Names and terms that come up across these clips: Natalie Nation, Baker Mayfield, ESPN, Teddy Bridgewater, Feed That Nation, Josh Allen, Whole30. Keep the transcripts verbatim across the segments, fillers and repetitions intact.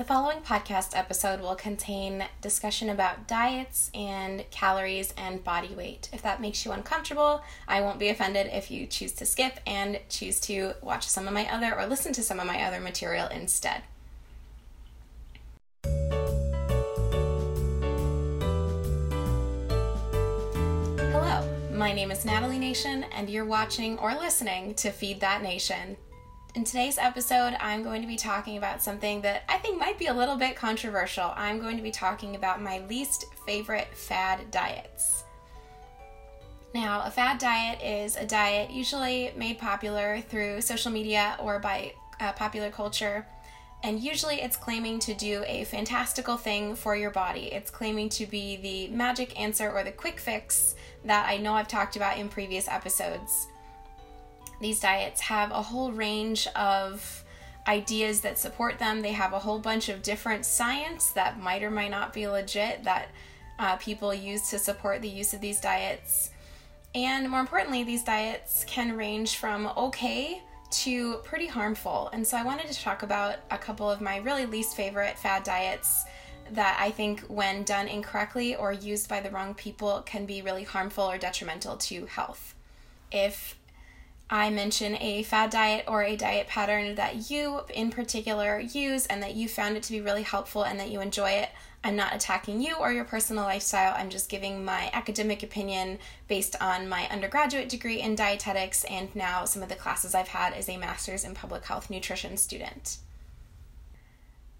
The following podcast episode will contain discussion about diets and calories and body weight. If that makes you uncomfortable, I won't be offended if you choose to skip and choose to watch some of my other or listen to some of my other material instead. Hello, my name is Natalie Nation, and you're watching or listening to Feed That Nation. In today's episode, I'm going to be talking about something that I think might be a little bit controversial. I'm going to be talking about my least favorite fad diets. Now, a fad diet is a diet usually made popular through social media or by uh, popular culture, and usually it's claiming to do a fantastical thing for your body. It's claiming to be the magic answer or the quick fix that I know I've talked about in previous episodes. These diets have a whole range of ideas that support them. They have a whole bunch of different science that might or might not be legit that uh, people use to support the use of these diets. And more importantly, these diets can range from okay to pretty harmful. And so I wanted to talk about a couple of my really least favorite fad diets that I think, when done incorrectly or used by the wrong people, can be really harmful or detrimental to health. If I mention a fad diet or a diet pattern that you in particular use and that you found it to be really helpful and that you enjoy it, I'm not attacking you or your personal lifestyle. I'm just giving my academic opinion based on my undergraduate degree in dietetics and now some of the classes I've had as a master's in public health nutrition student.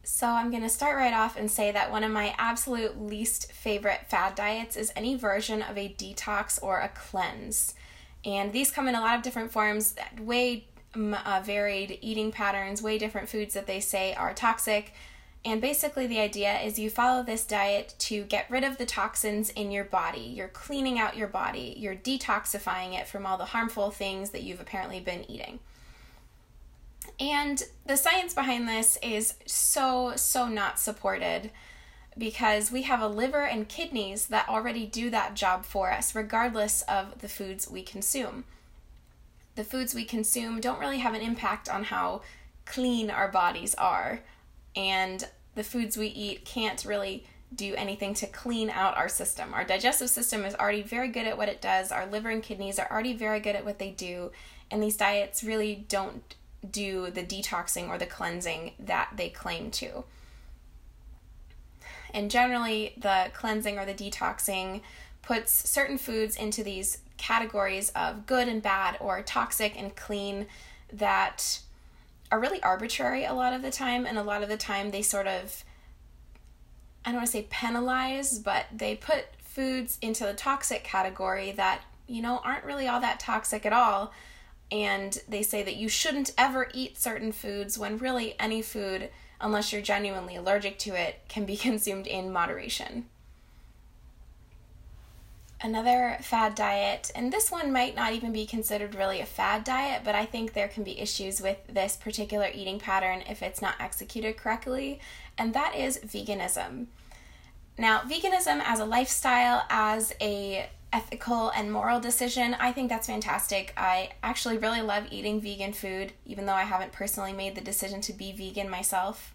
So I'm going to start right off and say that one of my absolute least favorite fad diets is any version of a detox or a cleanse. And these come in a lot of different forms, way uh, varied eating patterns, way different foods that they say are toxic. And basically the idea is you follow this diet to get rid of the toxins in your body. You're cleaning out your body. You're detoxifying it from all the harmful things that you've apparently been eating. And the science behind this is so, so not supported, because we have a liver and kidneys that already do that job for us, regardless of the foods we consume. The foods we consume don't really have an impact on how clean our bodies are, and the foods we eat can't really do anything to clean out our system. Our digestive system is already very good at what it does. Our liver and kidneys are already very good at what they do, and these diets really don't do the detoxing or the cleansing that they claim to. And generally, the cleansing or the detoxing puts certain foods into these categories of good and bad or toxic and clean that are really arbitrary a lot of the time. And a lot of the time, they sort of, I don't want to say penalize, but they put foods into the toxic category that, you know, aren't really all that toxic at all. And they say that you shouldn't ever eat certain foods when really any food, unless you're genuinely allergic to it, can be consumed in moderation. Another fad diet, and this one might not even be considered really a fad diet, but I think there can be issues with this particular eating pattern if it's not executed correctly, and that is veganism. Now, veganism as a lifestyle, as a ethical and moral decision, I think that's fantastic. I actually really love eating vegan food, even though I haven't personally made the decision to be vegan myself.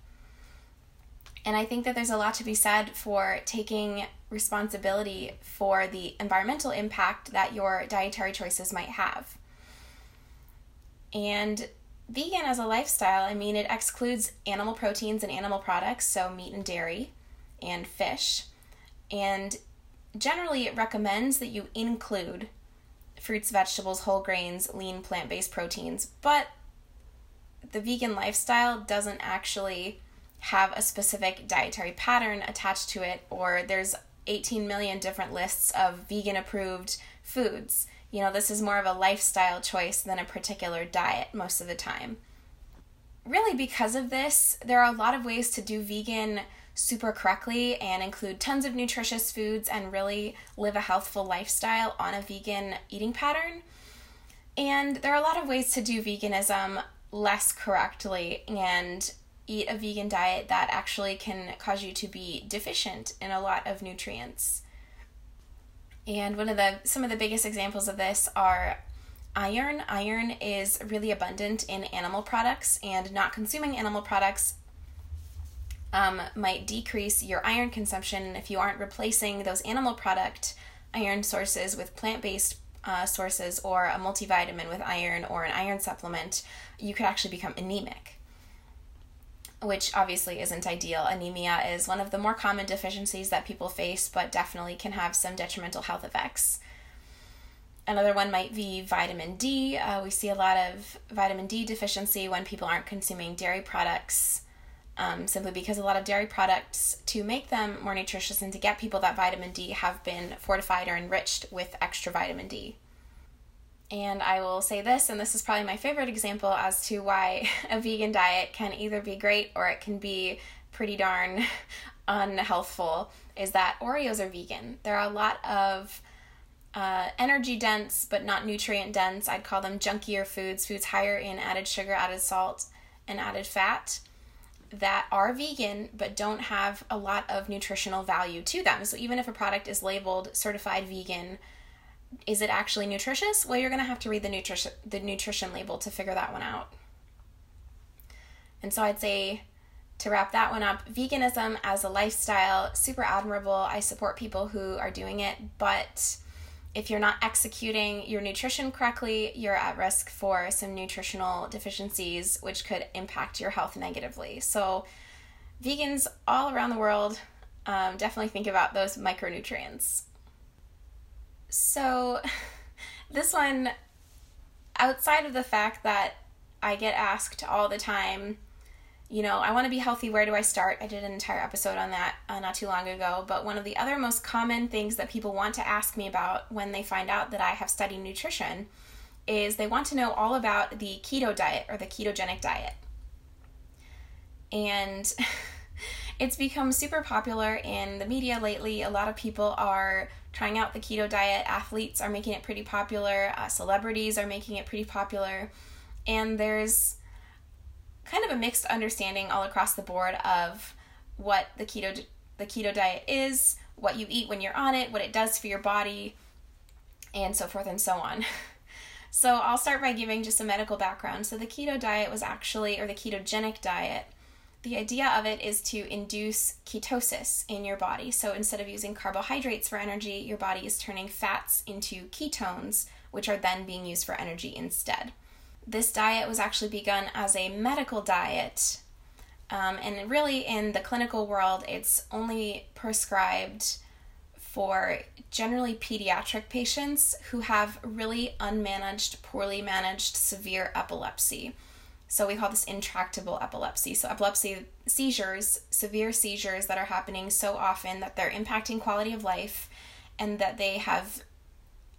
And I think that there's a lot to be said for taking responsibility for the environmental impact that your dietary choices might have. And vegan as a lifestyle, I mean, it excludes animal proteins and animal products, so meat and dairy and fish, and generally, it recommends that you include fruits, vegetables, whole grains, lean plant-based proteins, but the vegan lifestyle doesn't actually have a specific dietary pattern attached to it, or there's eighteen million different lists of vegan-approved foods. You know, this is more of a lifestyle choice than a particular diet most of the time. Really, because of this, there are a lot of ways to do vegan super correctly and include tons of nutritious foods and really live a healthful lifestyle on a vegan eating pattern. And there are a lot of ways to do veganism less correctly and eat a vegan diet that actually can cause you to be deficient in a lot of nutrients. And one of the some of the biggest examples of this are iron. Iron is really abundant in animal products, and not consuming animal products um, might decrease your iron consumption if you aren't replacing those animal product iron sources with plant-based uh, sources, or a multivitamin with iron or an iron supplement. You could actually become anemic, which obviously isn't ideal. Anemia is one of the more common deficiencies that people face, but definitely can have some detrimental health effects. Another one might be vitamin D. Uh, we see a lot of vitamin D deficiency when people aren't consuming dairy products, um, simply because a lot of dairy products, to make them more nutritious and to get people that vitamin D, have been fortified or enriched with extra vitamin D. And I will say this, and this is probably my favorite example as to why a vegan diet can either be great or it can be pretty darn unhealthful, is that Oreos are vegan. There are a lot of uh, energy-dense but not nutrient-dense, I'd call them junkier foods, foods higher in added sugar, added salt, and added fat that are vegan but don't have a lot of nutritional value to them. So even if a product is labeled certified vegan, is it actually nutritious? Well, you're going to have to read the nutrition the nutrition label to figure that one out. And so I'd say, to wrap that one up, veganism as a lifestyle, super admirable. I support people who are doing it, but if you're not executing your nutrition correctly, you're at risk for some nutritional deficiencies, which could impact your health negatively. So vegans all around the world, um, definitely think about those micronutrients. So this one, outside of the fact that I get asked all the time, you know, I want to be healthy, where do I start? I did an entire episode on that uh, not too long ago, but one of the other most common things that people want to ask me about when they find out that I have studied nutrition is they want to know all about the keto diet or the ketogenic diet. And it's become super popular in the media lately. A lot of people are trying out the keto diet. Athletes are making it pretty popular. Uh, celebrities are making it pretty popular. And there's kind of a mixed understanding all across the board of what the keto the keto diet is, what you eat when you're on it, what it does for your body, and so forth and so on. So I'll start by giving just a medical background. So the keto diet was actually, or the ketogenic diet, the idea of it is to induce ketosis in your body. So instead of using carbohydrates for energy, your body is turning fats into ketones, which are then being used for energy instead. This diet was actually begun as a medical diet, um, and really in the clinical world, it's only prescribed for generally pediatric patients who have really unmanaged, poorly managed, severe epilepsy. So we call this intractable epilepsy. So epilepsy seizures, severe seizures that are happening so often that they're impacting quality of life and that they have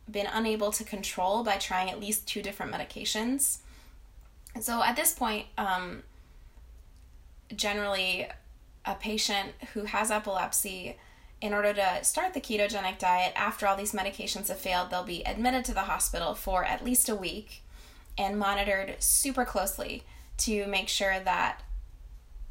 been unable to control by trying at least two different medications. So at this point, um, generally a patient who has epilepsy, in order to start the ketogenic diet, after all these medications have failed, they'll be admitted to the hospital for at least a week and monitored super closely to make sure that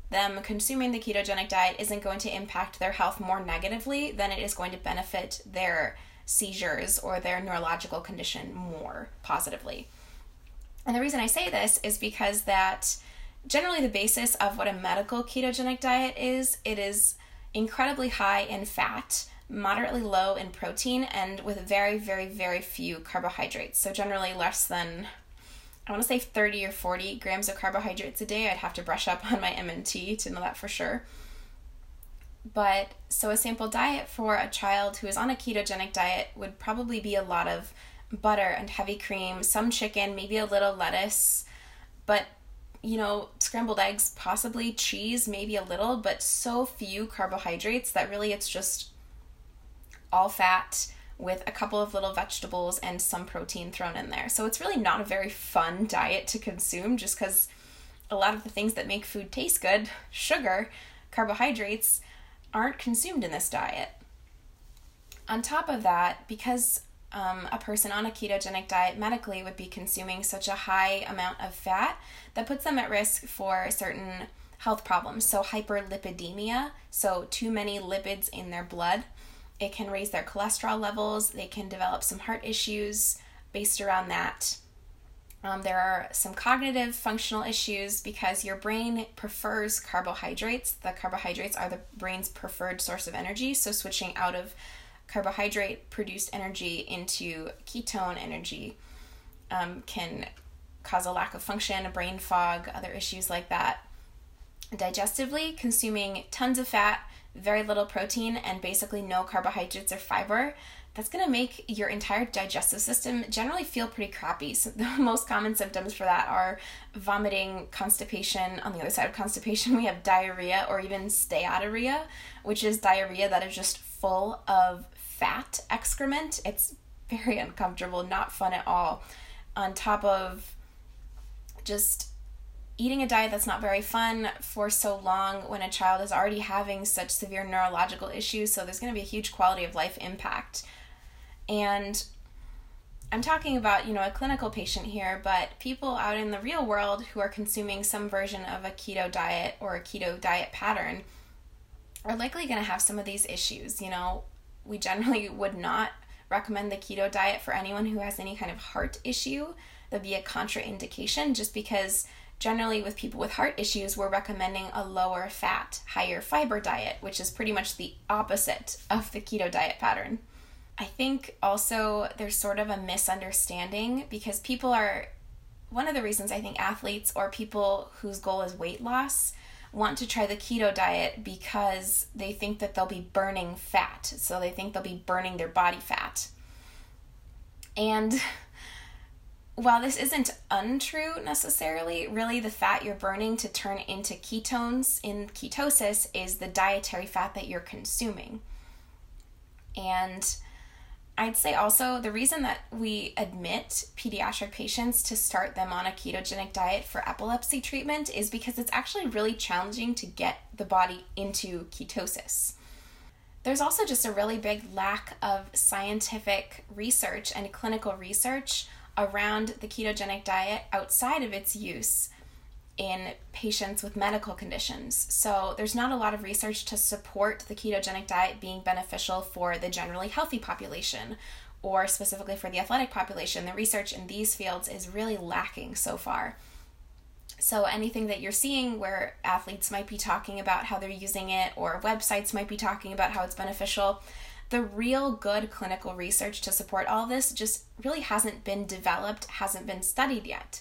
them consuming the ketogenic diet isn't going to impact their health more negatively than it is going to benefit their seizures or their neurological condition more positively. And the reason I say this is because that generally the basis of what a medical ketogenic diet is, it is incredibly high in fat, moderately low in protein, and with very, very, very few carbohydrates. So generally less than, I want to say thirty or forty grams of carbohydrates a day. I'd have to brush up on my M and T to know that for sure. But so a sample diet for a child who is on a ketogenic diet would probably be a lot of butter and heavy cream, some chicken, maybe a little lettuce, but, you know, scrambled eggs, possibly cheese, maybe a little, but so few carbohydrates that really it's just all fat with a couple of little vegetables and some protein thrown in there. So it's really not a very fun diet to consume, just because a lot of the things that make food taste good, sugar, carbohydrates, aren't consumed in this diet. On top of that, because um, a person on a ketogenic diet medically would be consuming such a high amount of fat, that puts them at risk for certain health problems. So hyperlipidemia, so too many lipids in their blood. It can raise their cholesterol levels. They can develop some heart issues based around that. Um, there are some cognitive functional issues because your brain prefers carbohydrates. The carbohydrates are the brain's preferred source of energy, so switching out of carbohydrate-produced energy into ketone energy um, can cause a lack of function, a brain fog, other issues like that. Digestively, consuming tons of fat, very little protein, and basically no carbohydrates or fiber, that's going to make your entire digestive system generally feel pretty crappy. So the most common symptoms for that are vomiting, constipation. On the other side of constipation, we have diarrhea or even steatorrhea, which is diarrhea that is just full of fat excrement. It's very uncomfortable, not fun at all. On top of just eating a diet that's not very fun for so long when a child is already having such severe neurological issues, so there's going to be a huge quality of life impact. And I'm talking about, you know, a clinical patient here, but people out in the real world who are consuming some version of a keto diet or a keto diet pattern are likely going to have some of these issues. You know, we generally would not recommend the keto diet for anyone who has any kind of heart issue. That'd be a contraindication, just because generally with people with heart issues, we're recommending a lower fat, higher fiber diet, which is pretty much the opposite of the keto diet pattern. I think also there's sort of a misunderstanding because people are, one of the reasons I think athletes or people whose goal is weight loss want to try the keto diet because they think that they'll be burning fat. So they think they'll be burning their body fat. And while this isn't untrue necessarily, really the fat you're burning to turn into ketones in ketosis is the dietary fat that you're consuming. And I'd say also the reason that we admit pediatric patients to start them on a ketogenic diet for epilepsy treatment is because it's actually really challenging to get the body into ketosis. There's also just a really big lack of scientific research and clinical research around the ketogenic diet outside of its use in patients with medical conditions. So there's not a lot of research to support the ketogenic diet being beneficial for the generally healthy population or specifically for the athletic population. The research in these fields is really lacking so far. So anything that you're seeing where athletes might be talking about how they're using it or websites might be talking about how it's beneficial, the real good clinical research to support all this just really hasn't been developed, hasn't been studied yet.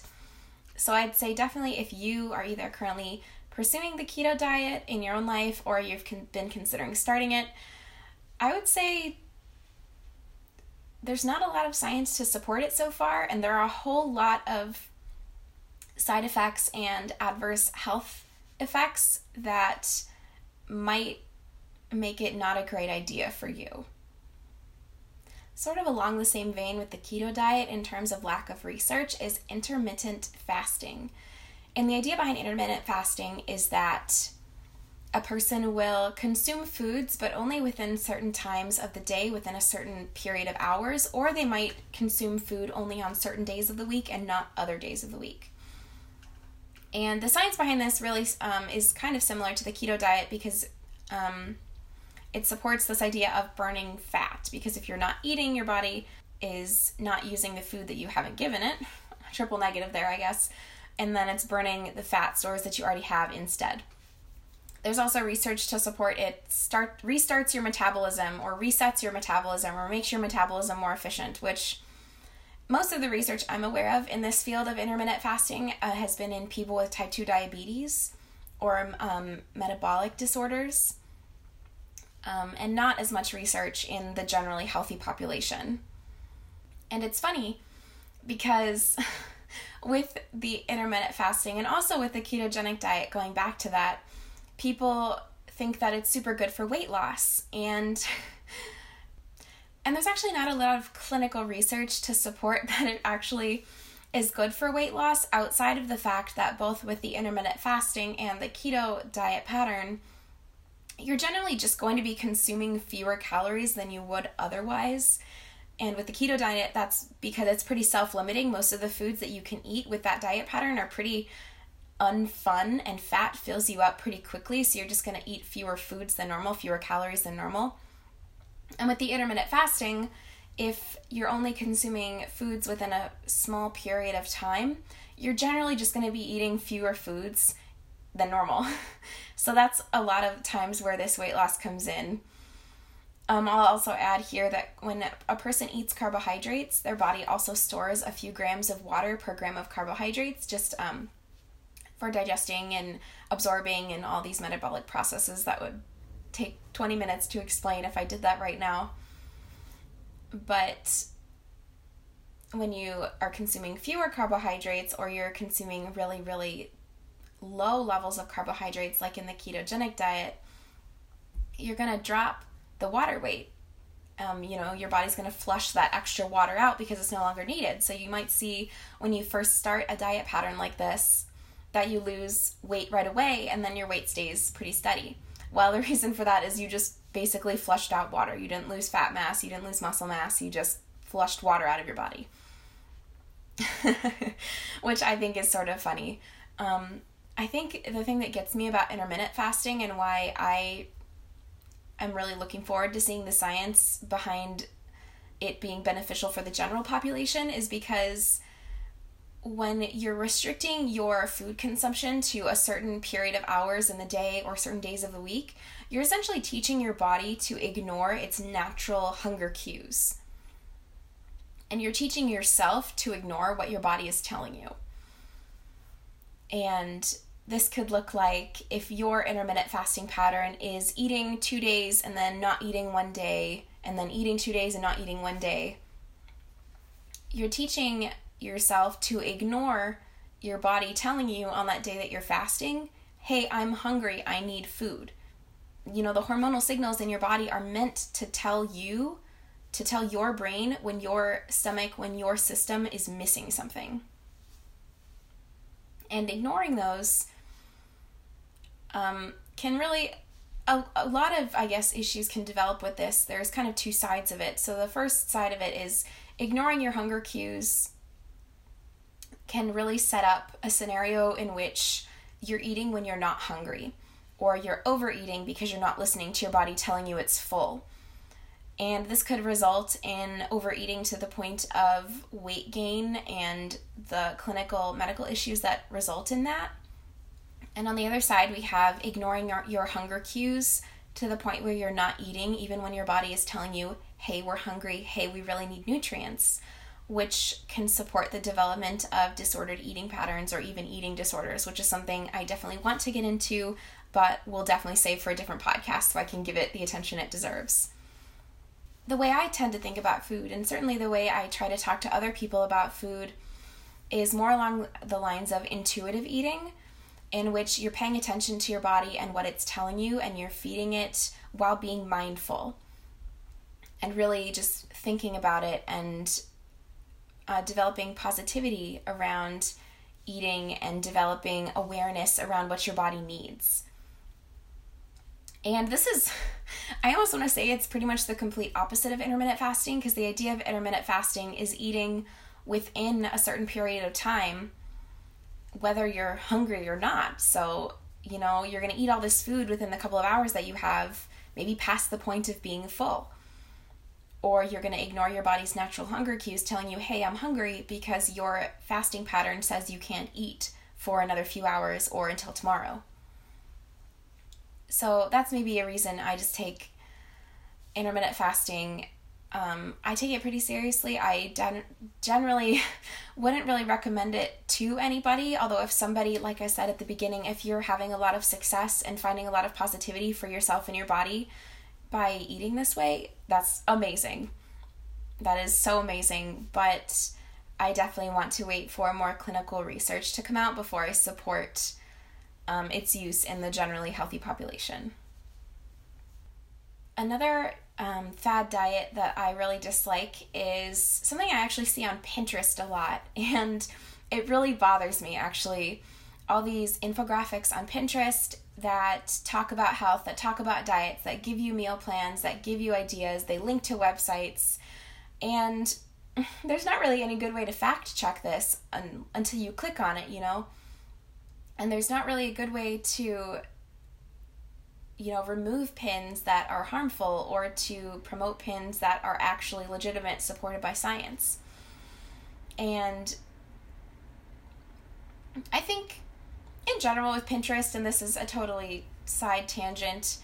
So I'd say definitely if you are either currently pursuing the keto diet in your own life or you've con- been considering starting it, I would say there's not a lot of science to support it so far, and there are a whole lot of side effects and adverse health effects that might make it not a great idea for you. Sort of along the same vein with the keto diet in terms of lack of research is intermittent fasting. And the idea behind intermittent fasting is that a person will consume foods but only within certain times of the day, within a certain period of hours, or they might consume food only on certain days of the week and not other days of the week. And the science behind this really um, is kind of similar to the keto diet because um, it supports this idea of burning fat, because if you're not eating, your body is not using the food that you haven't given it. Triple negative there, I guess. And then it's burning the fat stores that you already have instead. There's also research to support it start restarts your metabolism or resets your metabolism or makes your metabolism more efficient, which most of the research I'm aware of in this field of intermittent fasting uh, has been in people with type two diabetes or um, metabolic disorders. Um, and not as much research in the generally healthy population. And it's funny because with the intermittent fasting and also with the ketogenic diet, going back to that, people think that it's super good for weight loss. And, and there's actually not a lot of clinical research to support that it actually is good for weight loss outside of the fact that both with the intermittent fasting and the keto diet pattern, you're generally just going to be consuming fewer calories than you would otherwise. And with the keto diet, that's because it's pretty self-limiting. Most of the foods that you can eat with that diet pattern are pretty unfun, and fat fills you up pretty quickly, so you're just going to eat fewer foods than normal, fewer calories than normal. And with the intermittent fasting, if you're only consuming foods within a small period of time, you're generally just going to be eating fewer foods than normal. So that's a lot of times where this weight loss comes in. Um, I'll also add here that when a person eats carbohydrates, their body also stores a few grams of water per gram of carbohydrates, just um, for digesting and absorbing and all these metabolic processes that would take twenty minutes to explain if I did that right now. But when you are consuming fewer carbohydrates, or you're consuming really, really low levels of carbohydrates, like in the ketogenic diet, you're going to drop the water weight. Um, you know, your body's going to flush that extra water out because it's no longer needed. So you might see when you first start a diet pattern like this that you lose weight right away, and then your weight stays pretty steady. Well, the reason for that is you just basically flushed out water. You didn't lose fat mass, you didn't lose muscle mass, you just flushed water out of your body, which I think is sort of funny. Um, I think the thing that gets me about intermittent fasting and why I am really looking forward to seeing the science behind it being beneficial for the general population is because when you're restricting your food consumption to a certain period of hours in the day or certain days of the week, you're essentially teaching your body to ignore its natural hunger cues. And you're teaching yourself to ignore what your body is telling you. And this could look like if your intermittent fasting pattern is eating two days and then not eating one day, and then eating two days and not eating one day, you're teaching yourself to ignore your body telling you on that day that you're fasting, hey, I'm hungry, I need food. You know, the hormonal signals in your body are meant to tell you, to tell your brain when your stomach, when your system is missing something. And ignoring those um, can really, a, a lot of, I guess, issues can develop with this. There's kind of two sides of it. So the first side of it is ignoring your hunger cues can really set up a scenario in which you're eating when you're not hungry, or you're overeating because you're not listening to your body telling you it's full. And this could result in overeating to the point of weight gain and the clinical medical issues that result in that. And on the other side, we have ignoring your, your hunger cues to the point where you're not eating, even when your body is telling you, hey, we're hungry, hey, we really need nutrients, which can support the development of disordered eating patterns or even eating disorders, which is something I definitely want to get into, but we'll definitely save for a different podcast so I can give it the attention it deserves. The way I tend to think about food, and certainly the way I try to talk to other people about food, is more along the lines of intuitive eating, in which you're paying attention to your body and what it's telling you, and you're feeding it while being mindful and really just thinking about it and uh, developing positivity around eating and developing awareness around what your body needs. And this is, I almost want to say it's pretty much the complete opposite of intermittent fasting, because the idea of intermittent fasting is eating within a certain period of time, whether you're hungry or not. So, you know, you're going to eat all this food within the couple of hours that you have, maybe past the point of being full. Or you're going to ignore your body's natural hunger cues telling you, hey, I'm hungry, because your fasting pattern says you can't eat for another few hours or until tomorrow. So that's maybe a reason I just take intermittent fasting. Um, I take it pretty seriously. I den- generally wouldn't really recommend it to anybody, although if somebody, like I said at the beginning, if you're having a lot of success and finding a lot of positivity for yourself and your body by eating this way, that's amazing. That is so amazing. But I definitely want to wait for more clinical research to come out before I support Um, its use in the generally healthy population. Another um, fad diet that I really dislike is something I actually see on Pinterest a lot, and it really bothers me actually. All these infographics on Pinterest that talk about health, that talk about diets, that give you meal plans, that give you ideas, they link to websites, and there's not really any good way to fact check this un- until you click on it, you know? And there's not really a good way to you know, remove pins that are harmful or to promote pins that are actually legitimate, supported by science. And I think in general with Pinterest, and this is a totally side tangent,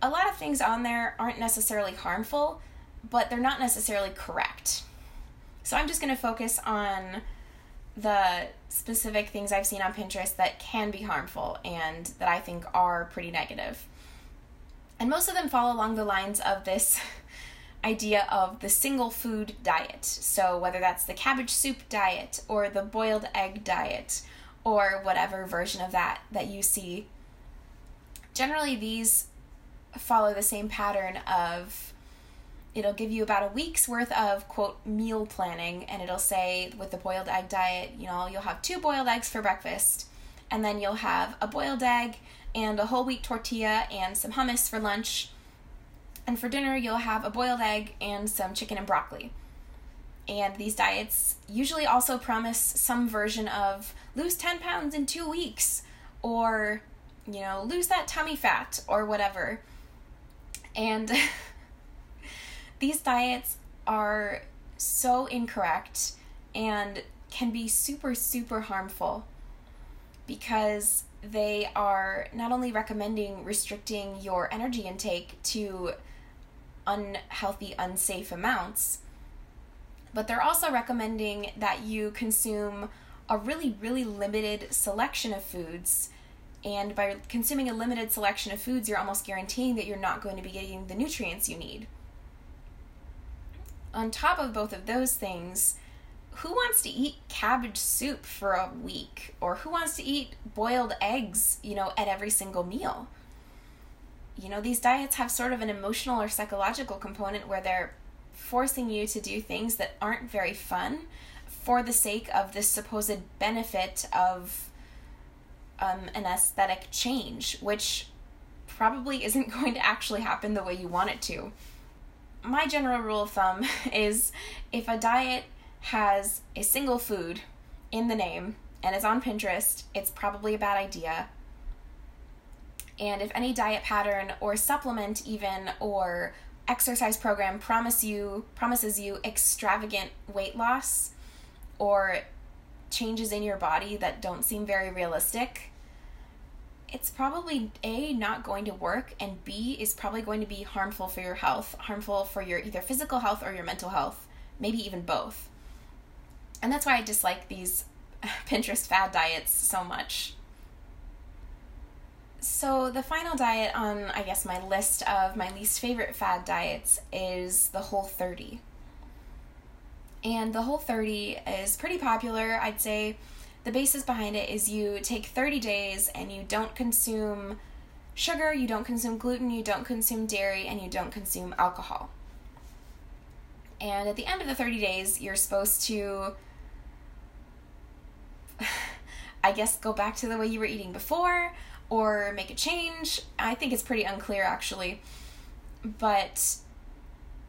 a lot of things on there aren't necessarily harmful, but they're not necessarily correct. So I'm just going to focus on the specific things I've seen on Pinterest that can be harmful and that I think are pretty negative. And most of them fall along the lines of this idea of the single food diet. So whether that's the cabbage soup diet or the boiled egg diet or whatever version of that that you see, generally these follow the same pattern of, it'll give you about a week's worth of, quote, meal planning, and it'll say with the boiled egg diet, you know, you'll have two boiled eggs for breakfast, and then you'll have a boiled egg and a whole wheat tortilla and some hummus for lunch, and for dinner you'll have a boiled egg and some chicken and broccoli. And these diets usually also promise some version of lose ten pounds in two weeks, or, you know, lose that tummy fat, or whatever. And these diets are so incorrect and can be super, super harmful because they are not only recommending restricting your energy intake to unhealthy, unsafe amounts, but they're also recommending that you consume a really, really limited selection of foods. And by consuming a limited selection of foods, you're almost guaranteeing that you're not going to be getting the nutrients you need. On top of both of those things, who wants to eat cabbage soup for a week? Or who wants to eat boiled eggs, you know, at every single meal? You know, these diets have sort of an emotional or psychological component where they're forcing you to do things that aren't very fun for the sake of this supposed benefit of um, an aesthetic change, which probably isn't going to actually happen the way you want it to. My general rule of thumb is if a diet has a single food in the name and it's on Pinterest, it's probably a bad idea. And if any diet pattern or supplement even or exercise program promise you promises you extravagant weight loss or changes in your body that don't seem very realistic, it's probably A, not going to work, and B, is probably going to be harmful for your health, harmful for your either physical health or your mental health, maybe even both. And that's why I dislike these Pinterest fad diets so much. So the final diet on, I guess, my list of my least favorite fad diets is the Whole thirty. And the Whole thirty is pretty popular, I'd say. The basis behind it is you take thirty days and you don't consume sugar, you don't consume gluten, you don't consume dairy, and you don't consume alcohol. And at the end of the thirty days, you're supposed to, I guess, go back to the way you were eating before or make a change. I think it's pretty unclear, actually. But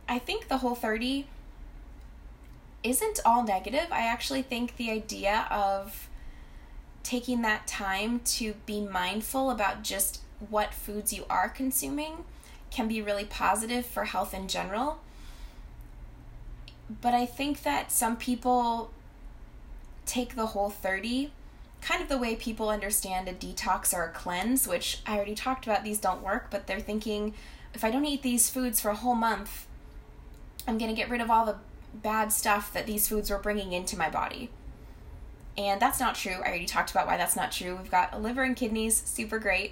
I think the Whole thirty isn't all negative. I actually think the idea of taking that time to be mindful about just what foods you are consuming can be really positive for health in general. But I think that some people take the Whole thirty kind of the way people understand a detox or a cleanse, which I already talked about, these don't work, but they're thinking, if I don't eat these foods for a whole month, I'm going to get rid of all the bad stuff that these foods were bringing into my body. And that's not true. I already talked about why that's not true. We've got a liver and kidneys, super great.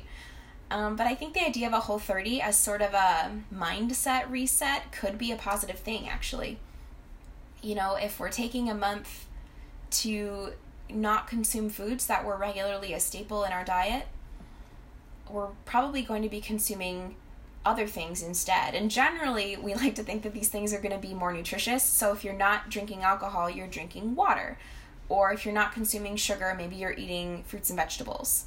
Um, but I think the idea of a Whole thirty as sort of a mindset reset could be a positive thing, actually. You know, if we're taking a month to not consume foods that were regularly a staple in our diet, we're probably going to be consuming other things instead. And generally, we like to think that these things are going to be more nutritious. So if you're not drinking alcohol, you're drinking water. Or if you're not consuming sugar, maybe you're eating fruits and vegetables.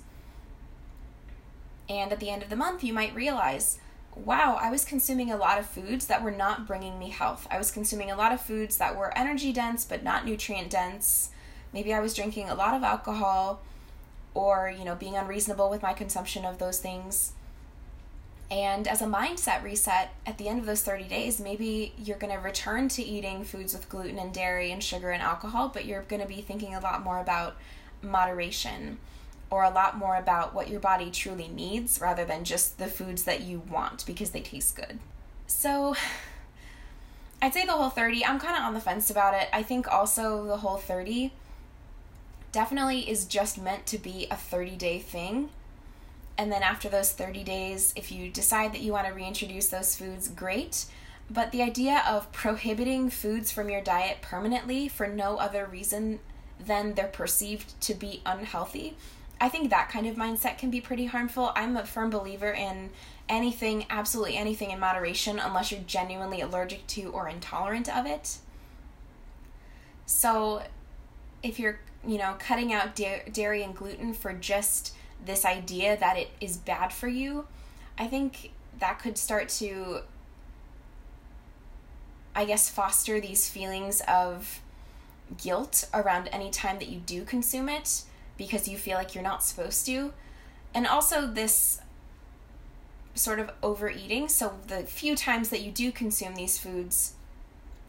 And at the end of the month, you might realize, wow, I was consuming a lot of foods that were not bringing me health. I was consuming a lot of foods that were energy dense, but not nutrient dense. Maybe I was drinking a lot of alcohol or, you know, being unreasonable with my consumption of those things. And as a mindset reset, at the end of those thirty days, maybe you're going to return to eating foods with gluten and dairy and sugar and alcohol, but you're going to be thinking a lot more about moderation, or a lot more about what your body truly needs rather than just the foods that you want because they taste good. So I'd say the Whole thirty, I'm kind of on the fence about it. I think also the Whole thirty definitely is just meant to be a thirty-day thing. And then after those thirty days, if you decide that you want to reintroduce those foods, great. But the idea of prohibiting foods from your diet permanently for no other reason than they're perceived to be unhealthy, I think that kind of mindset can be pretty harmful. I'm a firm believer in anything, absolutely anything in moderation, unless you're genuinely allergic to or intolerant of it. So if you're, you know, cutting out da- dairy and gluten for just this idea that it is bad for you, I think that could start to, I guess, foster these feelings of guilt around any time that you do consume it, because you feel like you're not supposed to. And also this sort of overeating. So the few times that you do consume these foods,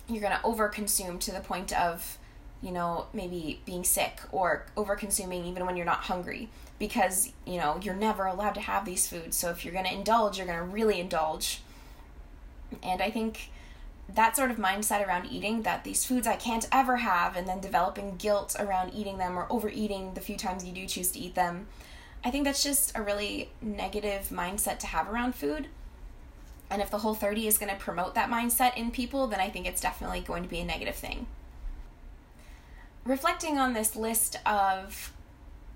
you're going to overconsume to the point of, you know, maybe being sick, or overconsuming even when you're not hungry, because, you know, you're never allowed to have these foods. So if you're going to indulge, you're going to really indulge. And I think that sort of mindset around eating, that these foods I can't ever have, and then developing guilt around eating them or overeating the few times you do choose to eat them, I think that's just a really negative mindset to have around food. And if the Whole thirty is going to promote that mindset in people, then I think it's definitely going to be a negative thing. Reflecting on this list of,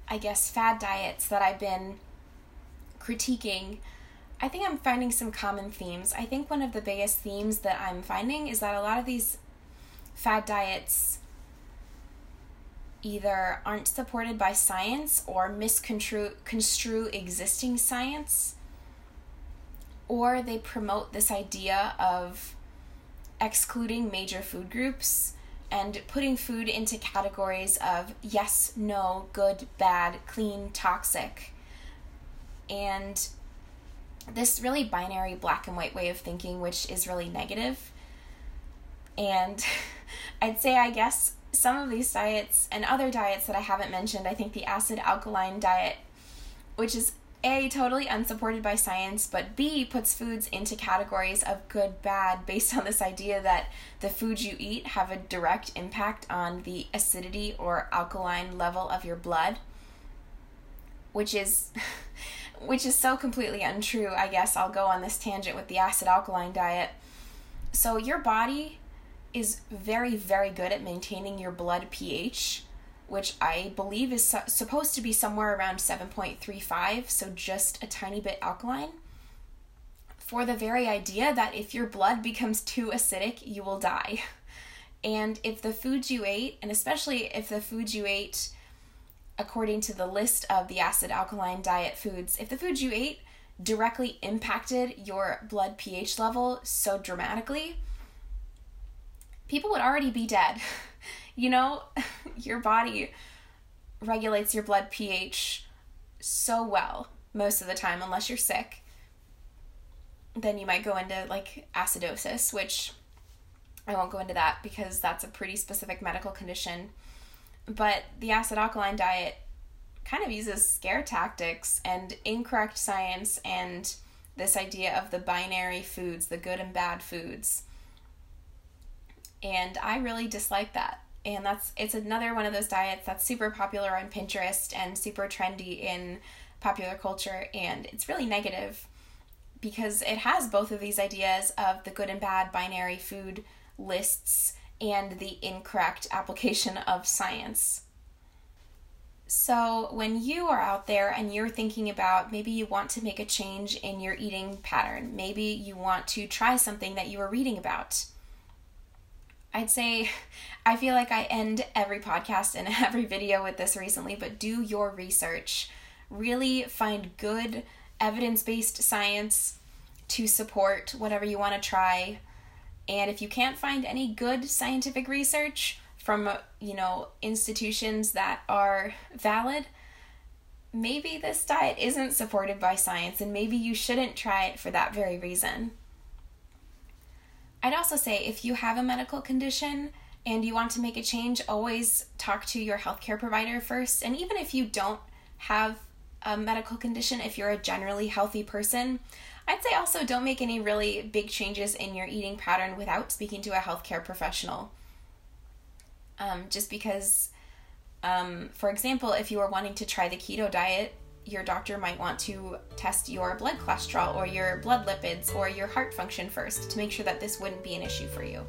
I guess, fad diets that I've been critiquing, I think I'm finding some common themes. I think one of the biggest themes that I'm finding is that a lot of these fad diets either aren't supported by science, or misconstrue construe existing science, or they promote this idea of excluding major food groups and putting food into categories of yes, no, good, bad, clean, toxic. And this really binary black and white way of thinking, which is really negative. And I'd say, I guess, some of these diets and other diets that I haven't mentioned, I think the acid alkaline diet, which is A, totally unsupported by science, but B, puts foods into categories of good, bad, based on this idea that the foods you eat have a direct impact on the acidity or alkaline level of your blood, which is... which is so completely untrue. I guess I'll go on this tangent with the acid alkaline diet. So your body is very, very good at maintaining your blood pH, which I believe is su- supposed to be somewhere around seven point three five, so just a tiny bit alkaline, for the very idea that if your blood becomes too acidic, you will die. And if the foods you ate, and especially if the foods you ate according to the list of the acid alkaline diet foods, if the foods you ate directly impacted your blood pH level so dramatically, people would already be dead. You know, your body regulates your blood pH so well most of the time, unless you're sick. Then you might go into like acidosis, which I won't go into that because that's a pretty specific medical condition. But the acid alkaline diet kind of uses scare tactics and incorrect science and this idea of the binary foods, the good and bad foods. And I really dislike that. And that's it's another one of those diets that's super popular on Pinterest and super trendy in popular culture. And it's really negative because it has both of these ideas of the good and bad binary food lists and the incorrect application of science. So when you are out there and you're thinking about, maybe you want to make a change in your eating pattern, maybe you want to try something that you were reading about, I'd say, I feel like I end every podcast and every video with this recently, but do your research. Really find good evidence-based science to support whatever you want to try. And if you can't find any good scientific research from, you know, institutions that are valid, maybe this diet isn't supported by science and maybe you shouldn't try it for that very reason. I'd also say if you have a medical condition and you want to make a change, always talk to your healthcare provider first. And even if you don't have a medical condition, if you're a generally healthy person, I'd say also don't make any really big changes in your eating pattern without speaking to a healthcare professional. Um, just because, um, for example, if you are wanting to try the keto diet, your doctor might want to test your blood cholesterol or your blood lipids or your heart function first to make sure that this wouldn't be an issue for you.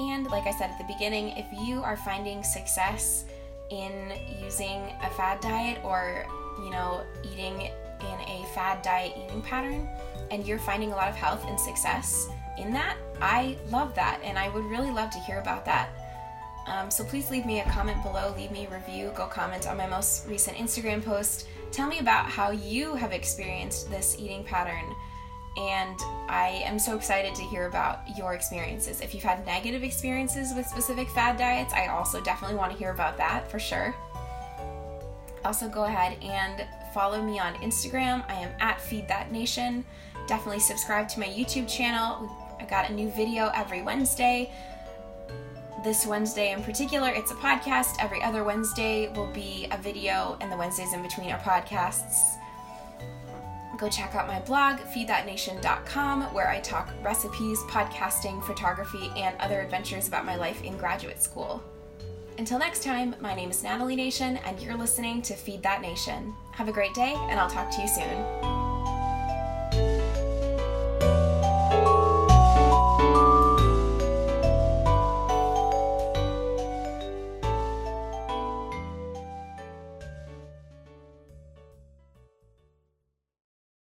And like I said at the beginning, if you are finding success in using a fad diet or, you know, eating in a fad diet eating pattern, and you're finding a lot of health and success in that, I love that, and I would really love to hear about that. Um, so please leave me a comment below, leave me a review, go comment on my most recent Instagram post. Tell me about how you have experienced this eating pattern, and I am so excited to hear about your experiences. If you've had negative experiences with specific fad diets, I also definitely want to hear about that for sure. Also, go ahead and follow me on Instagram. I am at Feed That Nation. Definitely subscribe to my YouTube channel. I got a new video every Wednesday. This Wednesday in particular, it's a podcast. Every other Wednesday will be a video, and the Wednesdays in between are podcasts. Go check out my blog, feed that nation dot com, where I talk recipes, podcasting, photography, and other adventures about my life in graduate school. Until next time, my name is Natalie Nation, and you're listening to Feed That Nation. Have a great day, and I'll talk to you soon.